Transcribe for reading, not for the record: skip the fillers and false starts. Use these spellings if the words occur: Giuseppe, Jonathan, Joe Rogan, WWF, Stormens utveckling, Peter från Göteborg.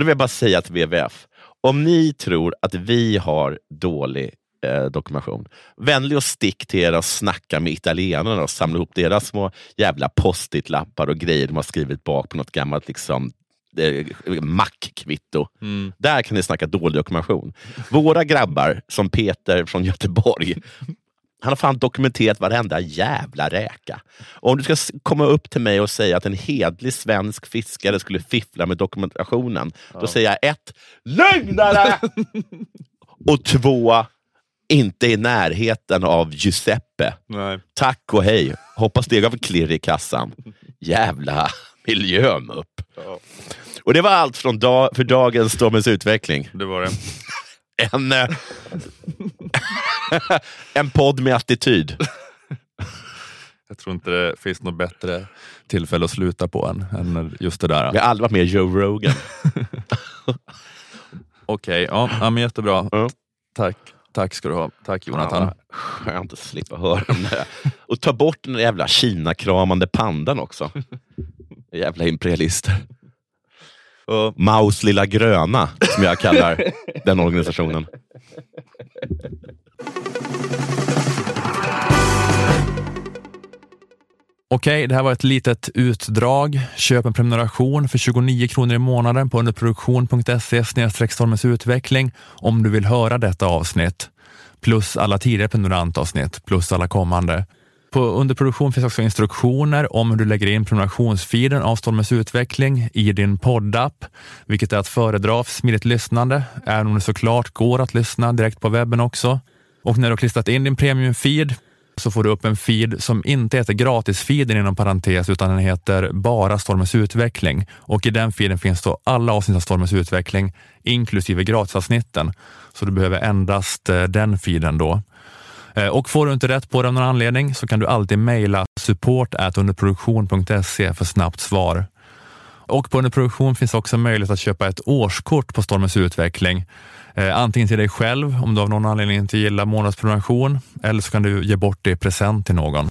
Och då vill jag bara säga till WWF, om ni tror att vi har dålig dokumentation, vänlig och stick till er och snacka med italienarna och samla ihop deras små jävla post-it-lappar och grejer de har skrivit bak på något gammalt liksom mackkvitto. Mm. Där kan ni snacka dålig dokumentation. Våra grabbar som Peter från Göteborg, han har fan dokumenterat varenda jävla räka. Och om du ska komma upp till mig och säga att en hedlig svensk fiskare skulle fiffla med dokumentationen, ja, då säger jag 1, lögnare! Och 2, inte i närheten av Giuseppe. Nej. Tack och hej. Hoppas det gav klirr i kassan. Jävla miljön upp. Ja. Och det var allt från för dagens Stormens utveckling. Det var det. En podd med attityd. Jag tror inte det finns något bättre tillfälle att sluta på än just det där. Vi har aldrig varit med Joe Rogan. Okej, ja, men jättebra. Tack ska du ha. Tack Jonathan. Ja, skönt att slippa höra om det. Och ta bort den jävla Kina-kramande pandan också. Jävla imperialister. Maus lilla gröna, som jag kallar den organisationen. Okej, det här var ett litet utdrag. Köp en prenumeration för 29 kronor i månaden på underproduktion.se/stormensutveckling om du vill höra detta avsnitt. Plus alla tidigare prenumerantavsnitt, plus alla kommande. På underproduktion finns också instruktioner om hur du lägger in prenumerationsfiden av Stormens utveckling i din poddapp, vilket är att föredra för smidigt lyssnande, även om det såklart går att lyssna direkt på webben också. Och när du har klistrat in din premiumfeed så får du upp en feed som inte heter gratisfeeden inom parentes, utan den heter bara Stormens utveckling. Och i den feeden finns då alla avsnitt av Stormens utveckling, inklusive gratisavsnitten. Så du behöver endast den feeden då. Och får du inte rätt på det av någon anledning så kan du alltid mejla support@underproduktion.se för snabbt svar. Och på Underproduktion finns också möjlighet att köpa ett årskort på Stormens utveckling. Antingen till dig själv om du av någon anledning inte gillar månadsprenumeration, eller så kan du ge bort det i present till någon.